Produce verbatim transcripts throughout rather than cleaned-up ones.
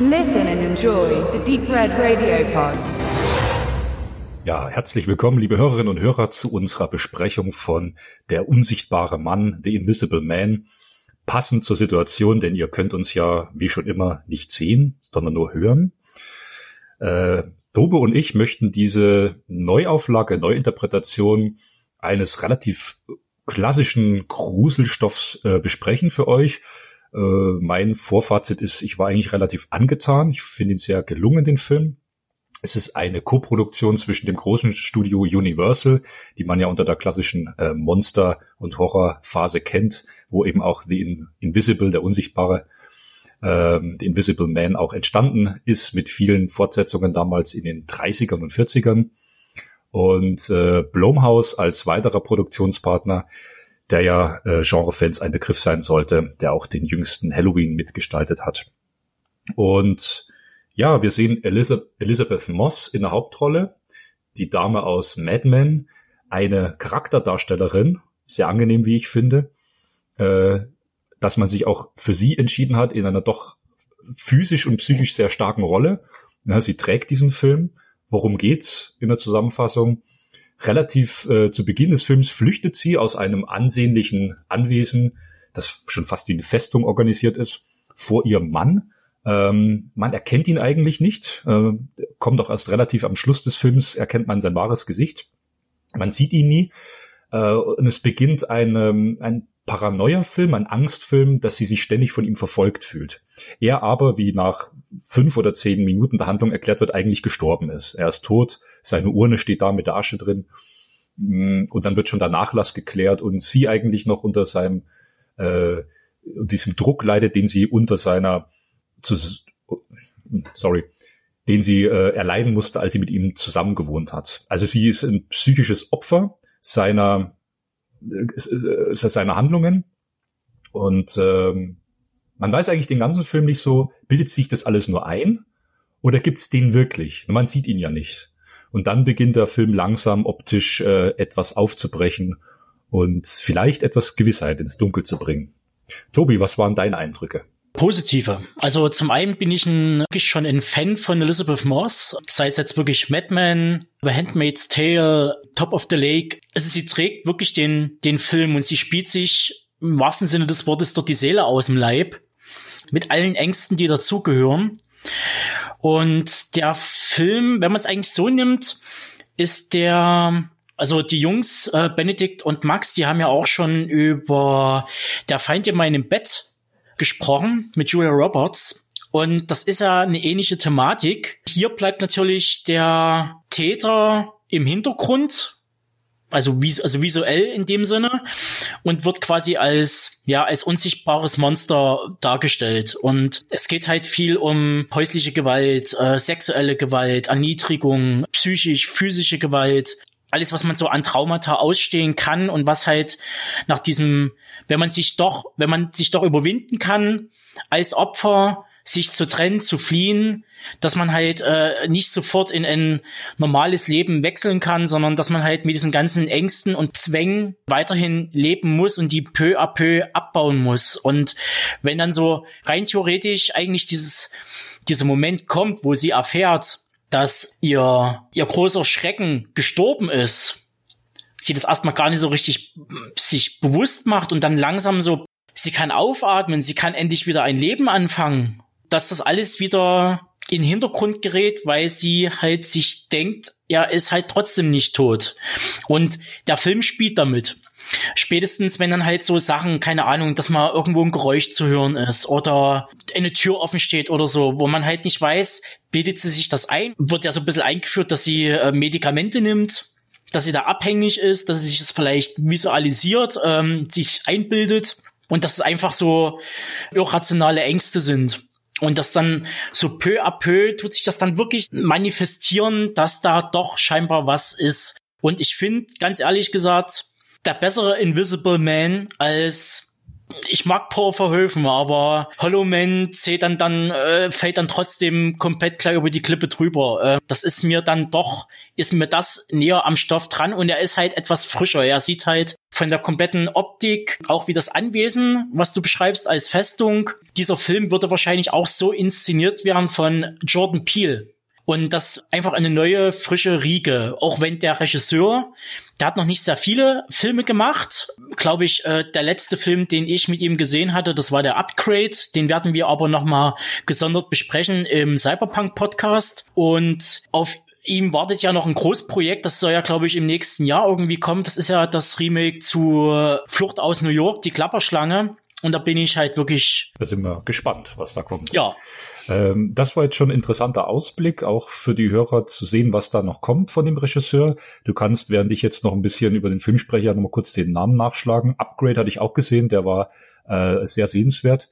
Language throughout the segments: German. Listen and enjoy the Deep Red Radio Pod. Ja, herzlich willkommen, liebe Hörerinnen und Hörer, zu unserer Besprechung von Der unsichtbare Mann, The Invisible Man. Passend zur Situation, denn ihr könnt uns ja, wie schon immer, nicht sehen, sondern nur hören. Äh, Tobe und ich möchten diese Neuauflage, Neuinterpretation eines relativ klassischen Gruselstoffs äh, besprechen für euch. Äh, mein Vorfazit ist, ich war eigentlich relativ angetan. Ich finde ihn sehr gelungen, den Film. Es ist eine Koproduktion zwischen dem großen Studio Universal, die man ja unter der klassischen äh, Monster- und Horrorphase kennt, wo eben auch The In- Invisible, der Unsichtbare, ähm, The Invisible Man auch entstanden ist, mit vielen Fortsetzungen damals in den dreißigern und vierzigern. Und äh, Blumhouse als weiterer Produktionspartner, der ja äh, Genrefans ein Begriff sein sollte, der auch den jüngsten Halloween mitgestaltet hat. Und ja, wir sehen Elisabeth Moss in der Hauptrolle, die Dame aus Mad Men, eine Charakterdarstellerin, sehr angenehm, wie ich finde, äh, dass man sich auch für sie entschieden hat in einer doch physisch und psychisch sehr starken Rolle. Ja, sie trägt diesen Film. Worum geht's in der Zusammenfassung? Relativ äh, zu Beginn des Films flüchtet sie aus einem ansehnlichen Anwesen, das schon fast wie eine Festung organisiert ist, vor ihrem Mann. Ähm, man erkennt ihn eigentlich nicht, äh, kommt doch erst relativ am Schluss des Films, erkennt man sein wahres Gesicht. Man sieht ihn nie äh, und es beginnt ein, ähm, ein Paranoia-Film, ein Angstfilm, dass sie sich ständig von ihm verfolgt fühlt. Er aber, wie nach fünf oder zehn Minuten der Handlung erklärt wird, eigentlich gestorben ist. Er ist tot, seine Urne steht da mit der Asche drin und dann wird schon der Nachlass geklärt und sie eigentlich noch unter seinem äh, diesem Druck leidet, den sie unter seiner Zu, sorry, den sie äh, erleiden musste, als sie mit ihm zusammen gewohnt hat. Also sie ist ein psychisches Opfer seiner äh, seiner Handlungen und ähm, man weiß eigentlich den ganzen Film nicht so, bildet sich das alles nur ein oder gibt's den wirklich? Man sieht ihn ja nicht. Und dann beginnt der Film langsam optisch äh, etwas aufzubrechen und vielleicht etwas Gewissheit ins Dunkel zu bringen. Tobi, was waren deine Eindrücke? Positiver. Also zum einen bin ich ein, wirklich schon ein Fan von Elisabeth Moss, sei es jetzt wirklich Mad Men, The Handmaid's Tale, Top of the Lake. Also sie trägt wirklich den den Film und sie spielt sich im wahrsten Sinne des Wortes dort die Seele aus dem Leib mit allen Ängsten, die dazugehören. Und der Film, wenn man es eigentlich so nimmt, ist der... Also die Jungs, äh, Benedikt und Max, die haben ja auch schon über Der Feind in meinem Bett gesprochen mit Julia Roberts und das ist ja eine ähnliche Thematik. Hier bleibt natürlich der Täter im Hintergrund, also, vis- also visuell in dem Sinne und wird quasi als, ja, als unsichtbares Monster dargestellt und es geht halt viel um häusliche Gewalt, äh, sexuelle Gewalt, Erniedrigung, psychisch, physische Gewalt. Alles, was man so an Traumata ausstehen kann und was halt nach diesem, wenn man sich doch, wenn man sich doch überwinden kann, als Opfer sich zu trennen, zu fliehen, dass man halt äh, nicht sofort in ein normales Leben wechseln kann, sondern dass man halt mit diesen ganzen Ängsten und Zwängen weiterhin leben muss und die peu à peu abbauen muss. Und wenn dann so rein theoretisch eigentlich dieses, dieser Moment kommt, wo sie erfährt, dass ihr, ihr großer Schrecken gestorben ist, sie das erstmal gar nicht so richtig sich bewusst macht und dann langsam so, sie kann aufatmen, sie kann endlich wieder ein Leben anfangen, dass das alles wieder in den Hintergrund gerät, weil sie halt sich denkt, er ist halt trotzdem nicht tot. Und der Film spielt damit. Spätestens, wenn dann halt so Sachen, keine Ahnung, dass mal irgendwo ein Geräusch zu hören ist oder eine Tür offen steht oder so, wo man halt nicht weiß, bildet sie sich das ein? Wird ja so ein bisschen eingeführt, dass sie äh, Medikamente nimmt, dass sie da abhängig ist, dass sie sich das vielleicht visualisiert, ähm, sich einbildet und dass es einfach so irrationale Ängste sind. Und das dann so peu à peu tut sich das dann wirklich manifestieren, dass da doch scheinbar was ist. Und ich finde, ganz ehrlich gesagt, der bessere Invisible Man als ich mag Paul Verhoeven, aber Hollow Man zählt dann, dann äh, fällt dann trotzdem komplett gleich über die Klippe drüber. Äh, das ist mir dann doch, ist mir das näher am Stoff dran und er ist halt etwas frischer. Er sieht halt von der kompletten Optik, auch wie das Anwesen, was du beschreibst als Festung. Dieser Film würde wahrscheinlich auch so inszeniert werden von Jordan Peele. Und das einfach eine neue, frische Riege. Auch wenn der Regisseur, der hat noch nicht sehr viele Filme gemacht. Glaube ich, äh, der letzte Film, den ich mit ihm gesehen hatte, das war der Upgrade. Den werden wir aber nochmal gesondert besprechen im Cyberpunk-Podcast. Und auf ihm wartet ja noch ein Großprojekt. Das soll ja, glaube ich, im nächsten Jahr irgendwie kommen. Das ist ja das Remake zu Flucht aus New York, die Klapperschlange. Und da bin ich halt wirklich... Da sind wir gespannt, was da kommt. Ja. Ähm, das war jetzt schon ein interessanter Ausblick, auch für die Hörer zu sehen, was da noch kommt von dem Regisseur. Du kannst, während ich jetzt noch ein bisschen über den Film spreche, nochmal kurz den Namen nachschlagen. Upgrade hatte ich auch gesehen, der war äh, sehr sehenswert.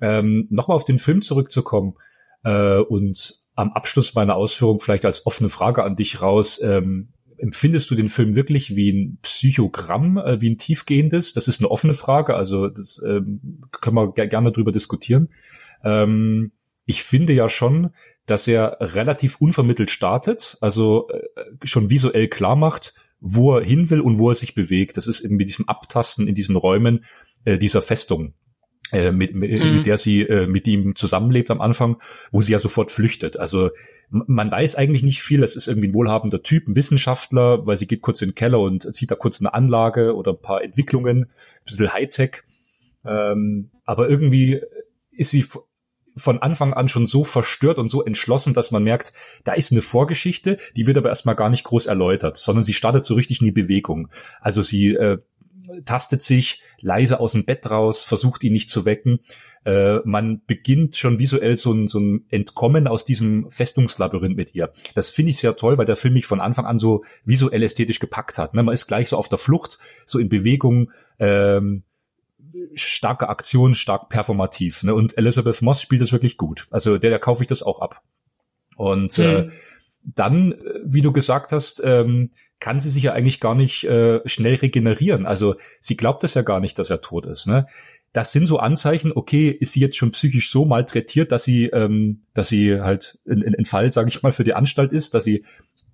Ähm, nochmal auf den Film zurückzukommen äh, und am Abschluss meiner Ausführung vielleicht als offene Frage an dich raus... Ähm, Empfindest du den Film wirklich wie ein Psychogramm, äh, wie ein tiefgehendes? Das ist eine offene Frage, also das ähm, können wir g- gerne drüber diskutieren. Ähm, ich finde ja schon, dass er relativ unvermittelt startet, also äh, schon visuell klar macht, wo er hin will und wo er sich bewegt. Das ist eben mit diesem Abtasten in diesen Räumen äh, dieser Festung, äh, mit, mit, mhm. mit der sie äh, mit ihm zusammenlebt am Anfang, wo sie ja sofort flüchtet. Also man weiß eigentlich nicht viel, es ist irgendwie ein wohlhabender Typ, ein Wissenschaftler, weil sie geht kurz in den Keller und zieht da kurz eine Anlage oder ein paar Entwicklungen, ein bisschen Hightech. Ähm, aber irgendwie ist sie f- von Anfang an schon so verstört und so entschlossen, dass man merkt, da ist eine Vorgeschichte, die wird aber erstmal gar nicht groß erläutert, sondern sie startet so richtig in die Bewegung. Also sie äh, tastet sich leise aus dem Bett raus, versucht ihn nicht zu wecken. Äh, man beginnt schon visuell so ein, so ein Entkommen aus diesem Festungslabyrinth mit ihr. Das finde ich sehr toll, weil der Film mich von Anfang an so visuell ästhetisch gepackt hat. Ne? Man ist gleich so auf der Flucht, so in Bewegung, ähm, starke Aktion, stark performativ. Ne? Und Elisabeth Moss spielt das wirklich gut. Also der, der kaufe ich das auch ab. Und mhm. äh, dann, wie du gesagt hast, ähm, kann sie sich ja eigentlich gar nicht äh, schnell regenerieren. Also sie glaubt es ja gar nicht, dass er tot ist. Ne? Das sind so Anzeichen, okay, ist sie jetzt schon psychisch so malträtiert, dass sie ähm, dass sie halt ein Fall, sage ich mal, für die Anstalt ist, dass sie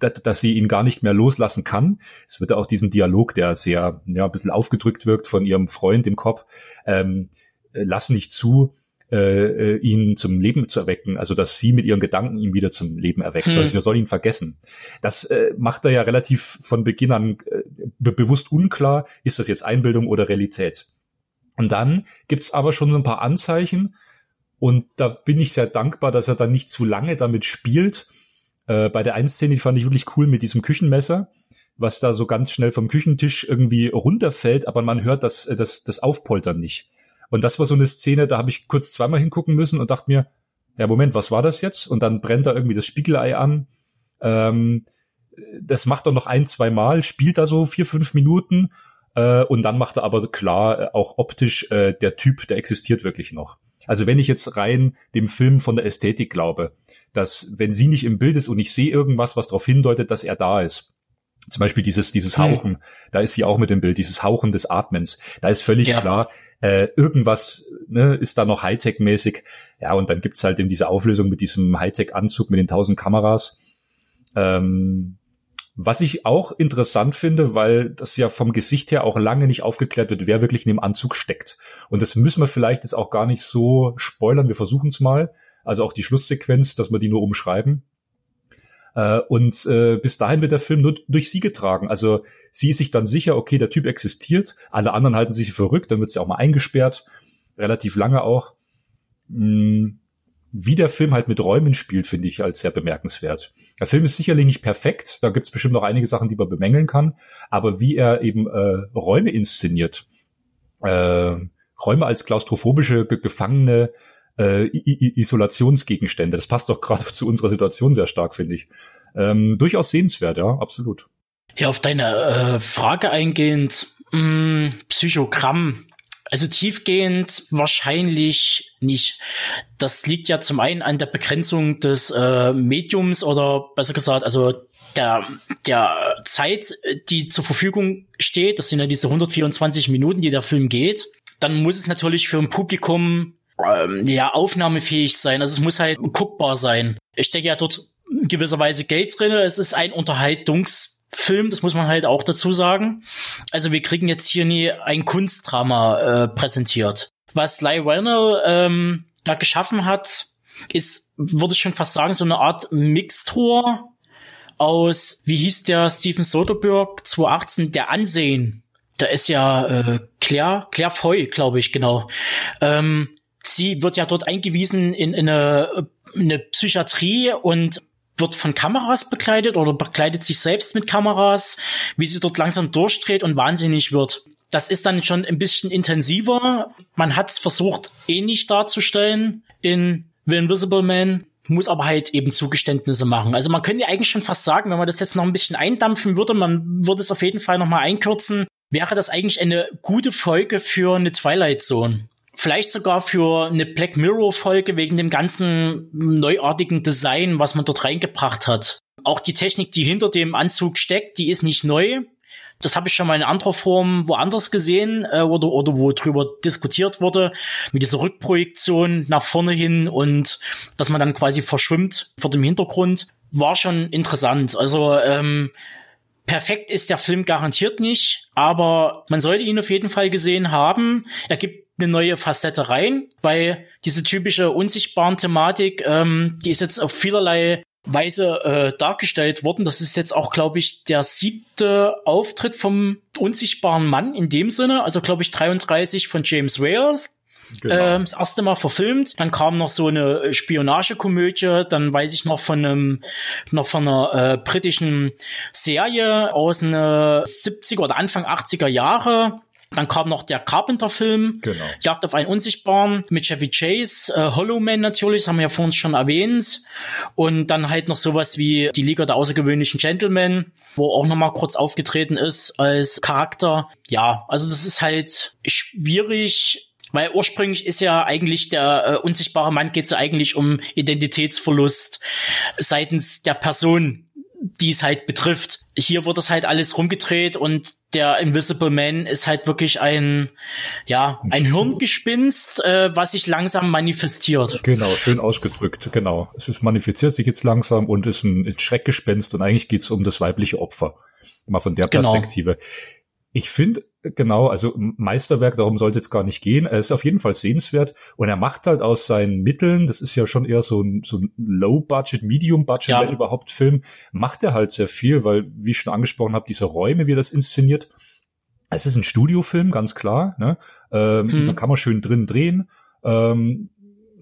dass, dass sie ihn gar nicht mehr loslassen kann. Es wird ja auch diesen Dialog, der sehr ja ein bisschen aufgedrückt wirkt von ihrem Freund, dem Cop, ähm, lass nicht zu, äh, ihn zum Leben zu erwecken, also dass sie mit ihren Gedanken ihn wieder zum Leben erweckt, hm. also sie soll ihn vergessen. Das äh, macht er ja relativ von Beginn an äh, be- bewusst unklar, ist das jetzt Einbildung oder Realität. Und dann gibt's aber schon so ein paar Anzeichen und da bin ich sehr dankbar, dass er dann nicht zu lange damit spielt. Äh, bei der einen Szene, die fand ich wirklich cool mit diesem Küchenmesser, was da so ganz schnell vom Küchentisch irgendwie runterfällt, aber man hört das, das, das Aufpoltern nicht. Und das war so eine Szene, da habe ich kurz zweimal hingucken müssen und dachte mir, ja Moment, was war das jetzt? Und dann brennt da irgendwie das Spiegelei an. Ähm, das macht er noch ein, zwei Mal, spielt da so vier, fünf Minuten. Äh, und dann macht er aber klar, auch optisch, äh, der Typ, der existiert wirklich noch. Also wenn ich jetzt rein dem Film von der Ästhetik glaube, dass wenn sie nicht im Bild ist und ich sehe irgendwas, was darauf hindeutet, dass er da ist, zum Beispiel dieses dieses Hauchen, hm. da ist sie auch mit im Bild, dieses Hauchen des Atmens, da ist völlig ja. klar, Äh, irgendwas ne, ist da noch Hightech-mäßig. Ja, und dann gibt's halt eben diese Auflösung mit diesem Hightech-Anzug mit den tausend Kameras. Ähm, was ich auch interessant finde, weil das ja vom Gesicht her auch lange nicht aufgeklärt wird, wer wirklich in dem Anzug steckt. Und das müssen wir vielleicht jetzt auch gar nicht so spoilern. Wir versuchen's mal. Also auch die Schlusssequenz, dass wir die nur umschreiben. Äh, und äh, bis dahin wird der Film nur durch sie getragen. Also sie ist sich dann sicher, okay, der Typ existiert, alle anderen halten sich verrückt, dann wird sie auch mal eingesperrt, relativ lange auch. Hm, wie der Film halt mit Räumen spielt, finde ich als sehr bemerkenswert. Der Film ist sicherlich nicht perfekt, da gibt es bestimmt noch einige Sachen, die man bemängeln kann, aber wie er eben äh, Räume inszeniert, äh, Räume als klaustrophobische Ge- Gefangene, Äh, I- Isolationsgegenstände. Das passt doch gerade zu unserer Situation sehr stark, finde ich. Ähm, durchaus sehenswert, ja, absolut. Ja, auf deine äh, Frage eingehend, mh, Psychogramm. Also tiefgehend wahrscheinlich nicht. Das liegt ja zum einen an der Begrenzung des äh, Mediums oder besser gesagt, also der, der Zeit, die zur Verfügung steht. Das sind ja diese hundertvierundzwanzig Minuten, die der Film geht. dann muss es natürlich für ein Publikum ähm, ja aufnahmefähig sein. Also es muss halt guckbar sein. Ich stecke ja dort gewisserweise Geld drin. Es ist ein Unterhaltungsfilm, das muss man halt auch dazu sagen. Also wir kriegen jetzt hier nie ein Kunstdrama äh, präsentiert. Was Leigh Whannell ähm, da geschaffen hat, ist, würde ich schon fast sagen, so eine Art Mixtur aus, wie hieß der Stephen Soderbergh zwanzig achtzehn, Der Ansehen. Da ist ja äh, Claire, Claire Foy, glaube ich, genau. Ähm, sie wird ja dort eingewiesen in, in eine, eine Psychiatrie und wird von Kameras begleitet oder begleitet sich selbst mit Kameras, wie sie dort langsam durchdreht und wahnsinnig wird. Das ist dann schon ein bisschen intensiver. Man hat es versucht, ähnlich darzustellen in The Invisible Man, muss aber halt eben Zugeständnisse machen. Also man könnte ja eigentlich schon fast sagen, wenn man das jetzt noch ein bisschen eindampfen würde, man würde es auf jeden Fall nochmal einkürzen, wäre das eigentlich eine gute Folge für eine Twilight Zone. Vielleicht sogar für eine Black Mirror-Folge wegen dem ganzen neuartigen Design, was man dort reingebracht hat. Auch die Technik, die hinter dem Anzug steckt, die ist nicht neu. Das habe ich schon mal in anderer Form woanders gesehen äh, oder oder wo drüber diskutiert wurde, mit dieser Rückprojektion nach vorne hin und dass man dann quasi verschwimmt vor dem Hintergrund. War schon interessant. Also ähm, perfekt ist der Film garantiert nicht, aber man sollte ihn auf jeden Fall gesehen haben. Er gibt eine neue Facette rein, weil diese typische unsichtbaren Thematik, ähm, die ist jetzt auf vielerlei Weise äh, dargestellt worden. Das ist jetzt auch, glaube ich, der siebte Auftritt vom unsichtbaren Mann in dem Sinne. Also, glaube ich, dreiunddreißig von James Whale. Genau. Äh, das erste Mal verfilmt. Dann kam noch so eine Spionagekomödie. Dann weiß ich noch von einem, noch von einer äh, britischen Serie aus den siebziger oder Anfang achtziger Jahre. Dann kam noch der Carpenter-Film, genau. Jagd auf einen Unsichtbaren mit Chevy Chase, äh, Hollow Man natürlich, das haben wir ja vorhin schon erwähnt. Und dann halt noch sowas wie Die Liga der außergewöhnlichen Gentlemen, wo auch nochmal kurz aufgetreten ist als Charakter. Ja, also das ist halt schwierig, weil ursprünglich ist ja eigentlich der äh, unsichtbare Mann, geht es ja eigentlich um Identitätsverlust seitens der Person, die es halt betrifft. Hier wird das halt alles rumgedreht und der Invisible Man ist halt wirklich ein, ja, ein Hirngespinst, äh, was sich langsam manifestiert. Genau, schön ausgedrückt, genau. Es ist manifestiert, sich jetzt langsam und ist ein Schreckgespenst und eigentlich geht's um das weibliche Opfer. Mal von der Perspektive. Genau. Ich finde, genau, also Meisterwerk, darum soll es jetzt gar nicht gehen. Er ist auf jeden Fall sehenswert und er macht halt aus seinen Mitteln, das ist ja schon eher so ein, so ein Low-Budget, Medium-Budget, ja, wenn überhaupt Film, macht er halt sehr viel, weil, wie ich schon angesprochen habe, diese Räume, wie er das inszeniert, es ist ein Studiofilm, ganz klar, ne? Ähm, hm. Da kann man schön drin drehen, ähm,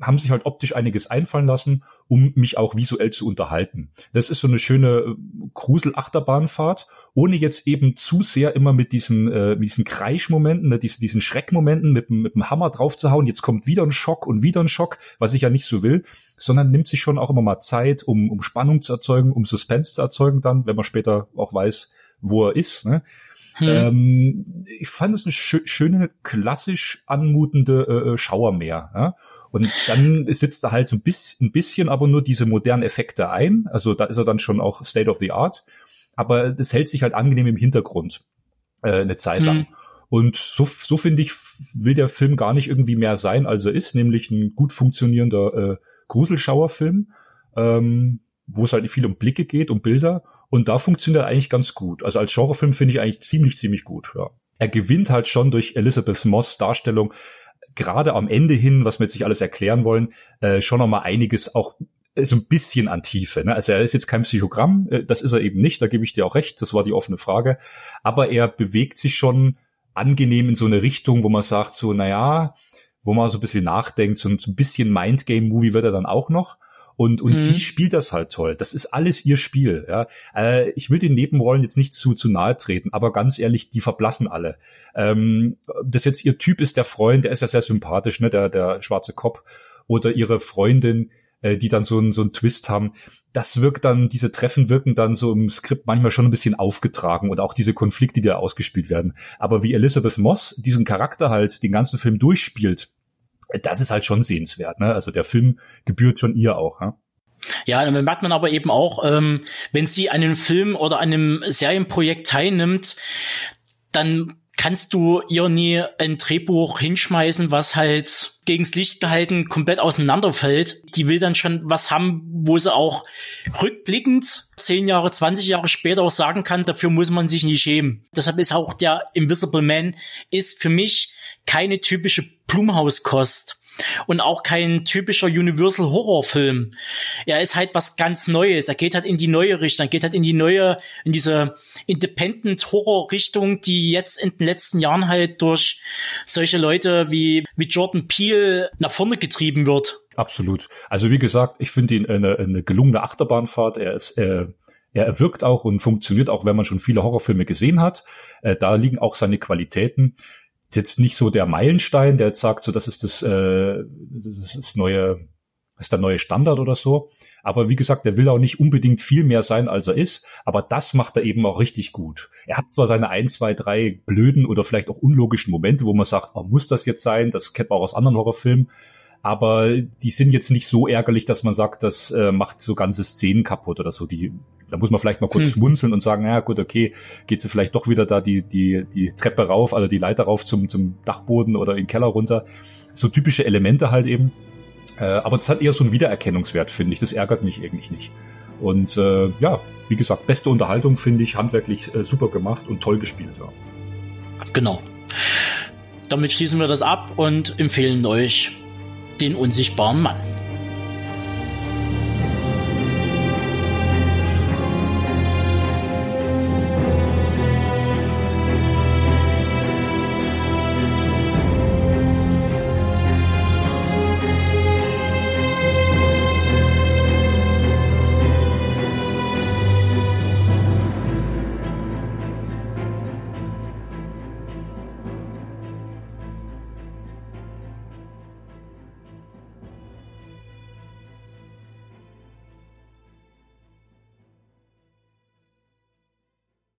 haben sich halt optisch einiges einfallen lassen, um mich auch visuell zu unterhalten. Das ist so eine schöne Grusel-Achterbahnfahrt, ohne jetzt eben zu sehr immer mit diesen äh, mit diesen Kreischmomenten, ne, diesen, diesen Schreckmomenten mit, mit dem Hammer drauf zu hauen, jetzt kommt wieder ein Schock und wieder ein Schock, was ich ja nicht so will, sondern nimmt sich schon auch immer mal Zeit, um, um Spannung zu erzeugen, um Suspense zu erzeugen dann, wenn man später auch weiß, wo er ist, ne? Hm. Ähm, ich fand es eine schö- schöne, klassisch anmutende äh, Schauermeer, ja? Und dann sitzt er halt ein bisschen, ein bisschen aber nur diese modernen Effekte ein. Also da ist er dann schon auch State of the Art. Aber das hält sich halt angenehm im Hintergrund äh, eine Zeit lang. Mhm. Und so, so finde ich, will der Film gar nicht irgendwie mehr sein, als er ist. Nämlich ein gut funktionierender äh, Gruselschauerfilm, ähm, wo es halt viel um Blicke geht, um Bilder. Und da funktioniert er eigentlich ganz gut. Also als Genrefilm finde ich eigentlich ziemlich, ziemlich gut. Ja. Er gewinnt halt schon durch Elisabeth Moss Darstellung, gerade am Ende hin, was wir jetzt nicht alles erklären wollen, äh, schon nochmal einiges auch so ein bisschen an Tiefe. Ne? Also er ist jetzt kein Psychogramm, äh, das ist er eben nicht, da gebe ich dir auch recht, das war die offene Frage. Aber er bewegt sich schon angenehm in so eine Richtung, wo man sagt so, naja, wo man so ein bisschen nachdenkt, so ein, so ein bisschen Mindgame-Movie wird er dann auch noch. Und und mhm. sie spielt das halt toll. Das ist alles ihr Spiel. Ja, äh, ich will den Nebenrollen jetzt nicht zu zu nahe treten, aber ganz ehrlich, die verblassen alle. Ähm, das jetzt ihr Typ ist, der Freund, der ist ja sehr sympathisch, ne, der der schwarze Cop oder ihre Freundin, äh, die dann so einen so einen Twist haben. Das wirkt dann, diese Treffen wirken dann so im Skript manchmal schon ein bisschen aufgetragen und auch diese Konflikte, die da ausgespielt werden. Aber wie Elisabeth Moss diesen Charakter halt den ganzen Film durchspielt, das ist halt schon sehenswert, ne? Also der Film gebührt schon ihr auch, ne? Ja, dann merkt man aber eben auch, ähm, wenn sie an einem Film oder an einem Serienprojekt teilnimmt, dann kannst du ihr nie ein Drehbuch hinschmeißen, was halt gegens Licht gehalten komplett auseinanderfällt. Die will dann schon was haben, wo sie auch rückblickend zehn Jahre, zwanzig Jahre später auch sagen kann, dafür muss man sich nicht schämen. Deshalb ist auch der Invisible Man ist für mich keine typische Blumhouse-Kost. Und auch kein typischer Universal-Horrorfilm. Er ist halt was ganz Neues. Er geht halt in die neue Richtung. Er geht halt in die neue, in diese Independent-Horror-Richtung, die jetzt in den letzten Jahren halt durch solche Leute wie, wie Jordan Peele nach vorne getrieben wird. Absolut. Also wie gesagt, ich finde ihn eine, eine gelungene Achterbahnfahrt. Er ist, äh, er wirkt auch und funktioniert auch, wenn man schon viele Horrorfilme gesehen hat. Äh, da liegen auch seine Qualitäten. Jetzt nicht so der Meilenstein, der jetzt sagt, so das ist das, äh, das ist neue, das ist der neue Standard oder so. Aber wie gesagt, der will auch nicht unbedingt viel mehr sein, als er ist. Aber das macht er eben auch richtig gut. Er hat zwar seine ein, zwei, drei blöden oder vielleicht auch unlogischen Momente, wo man sagt, oh, muss das jetzt sein? Das kennt man auch aus anderen Horrorfilmen. Aber die sind jetzt nicht so ärgerlich, dass man sagt, das äh, macht so ganze Szenen kaputt oder so. Die, da muss man vielleicht mal kurz hm. schmunzeln und sagen, ja gut, okay, geht sie vielleicht doch wieder da die die die Treppe rauf, also die Leiter rauf zum zum Dachboden oder in den Keller runter. So typische Elemente halt eben. Äh, aber das hat eher so einen Wiedererkennungswert, finde ich. Das ärgert mich eigentlich nicht. Und äh, ja, wie gesagt, beste Unterhaltung, finde ich, handwerklich äh, super gemacht und toll gespielt. Ja. Genau. Damit schließen wir das ab und empfehlen euch Den unsichtbaren Mann.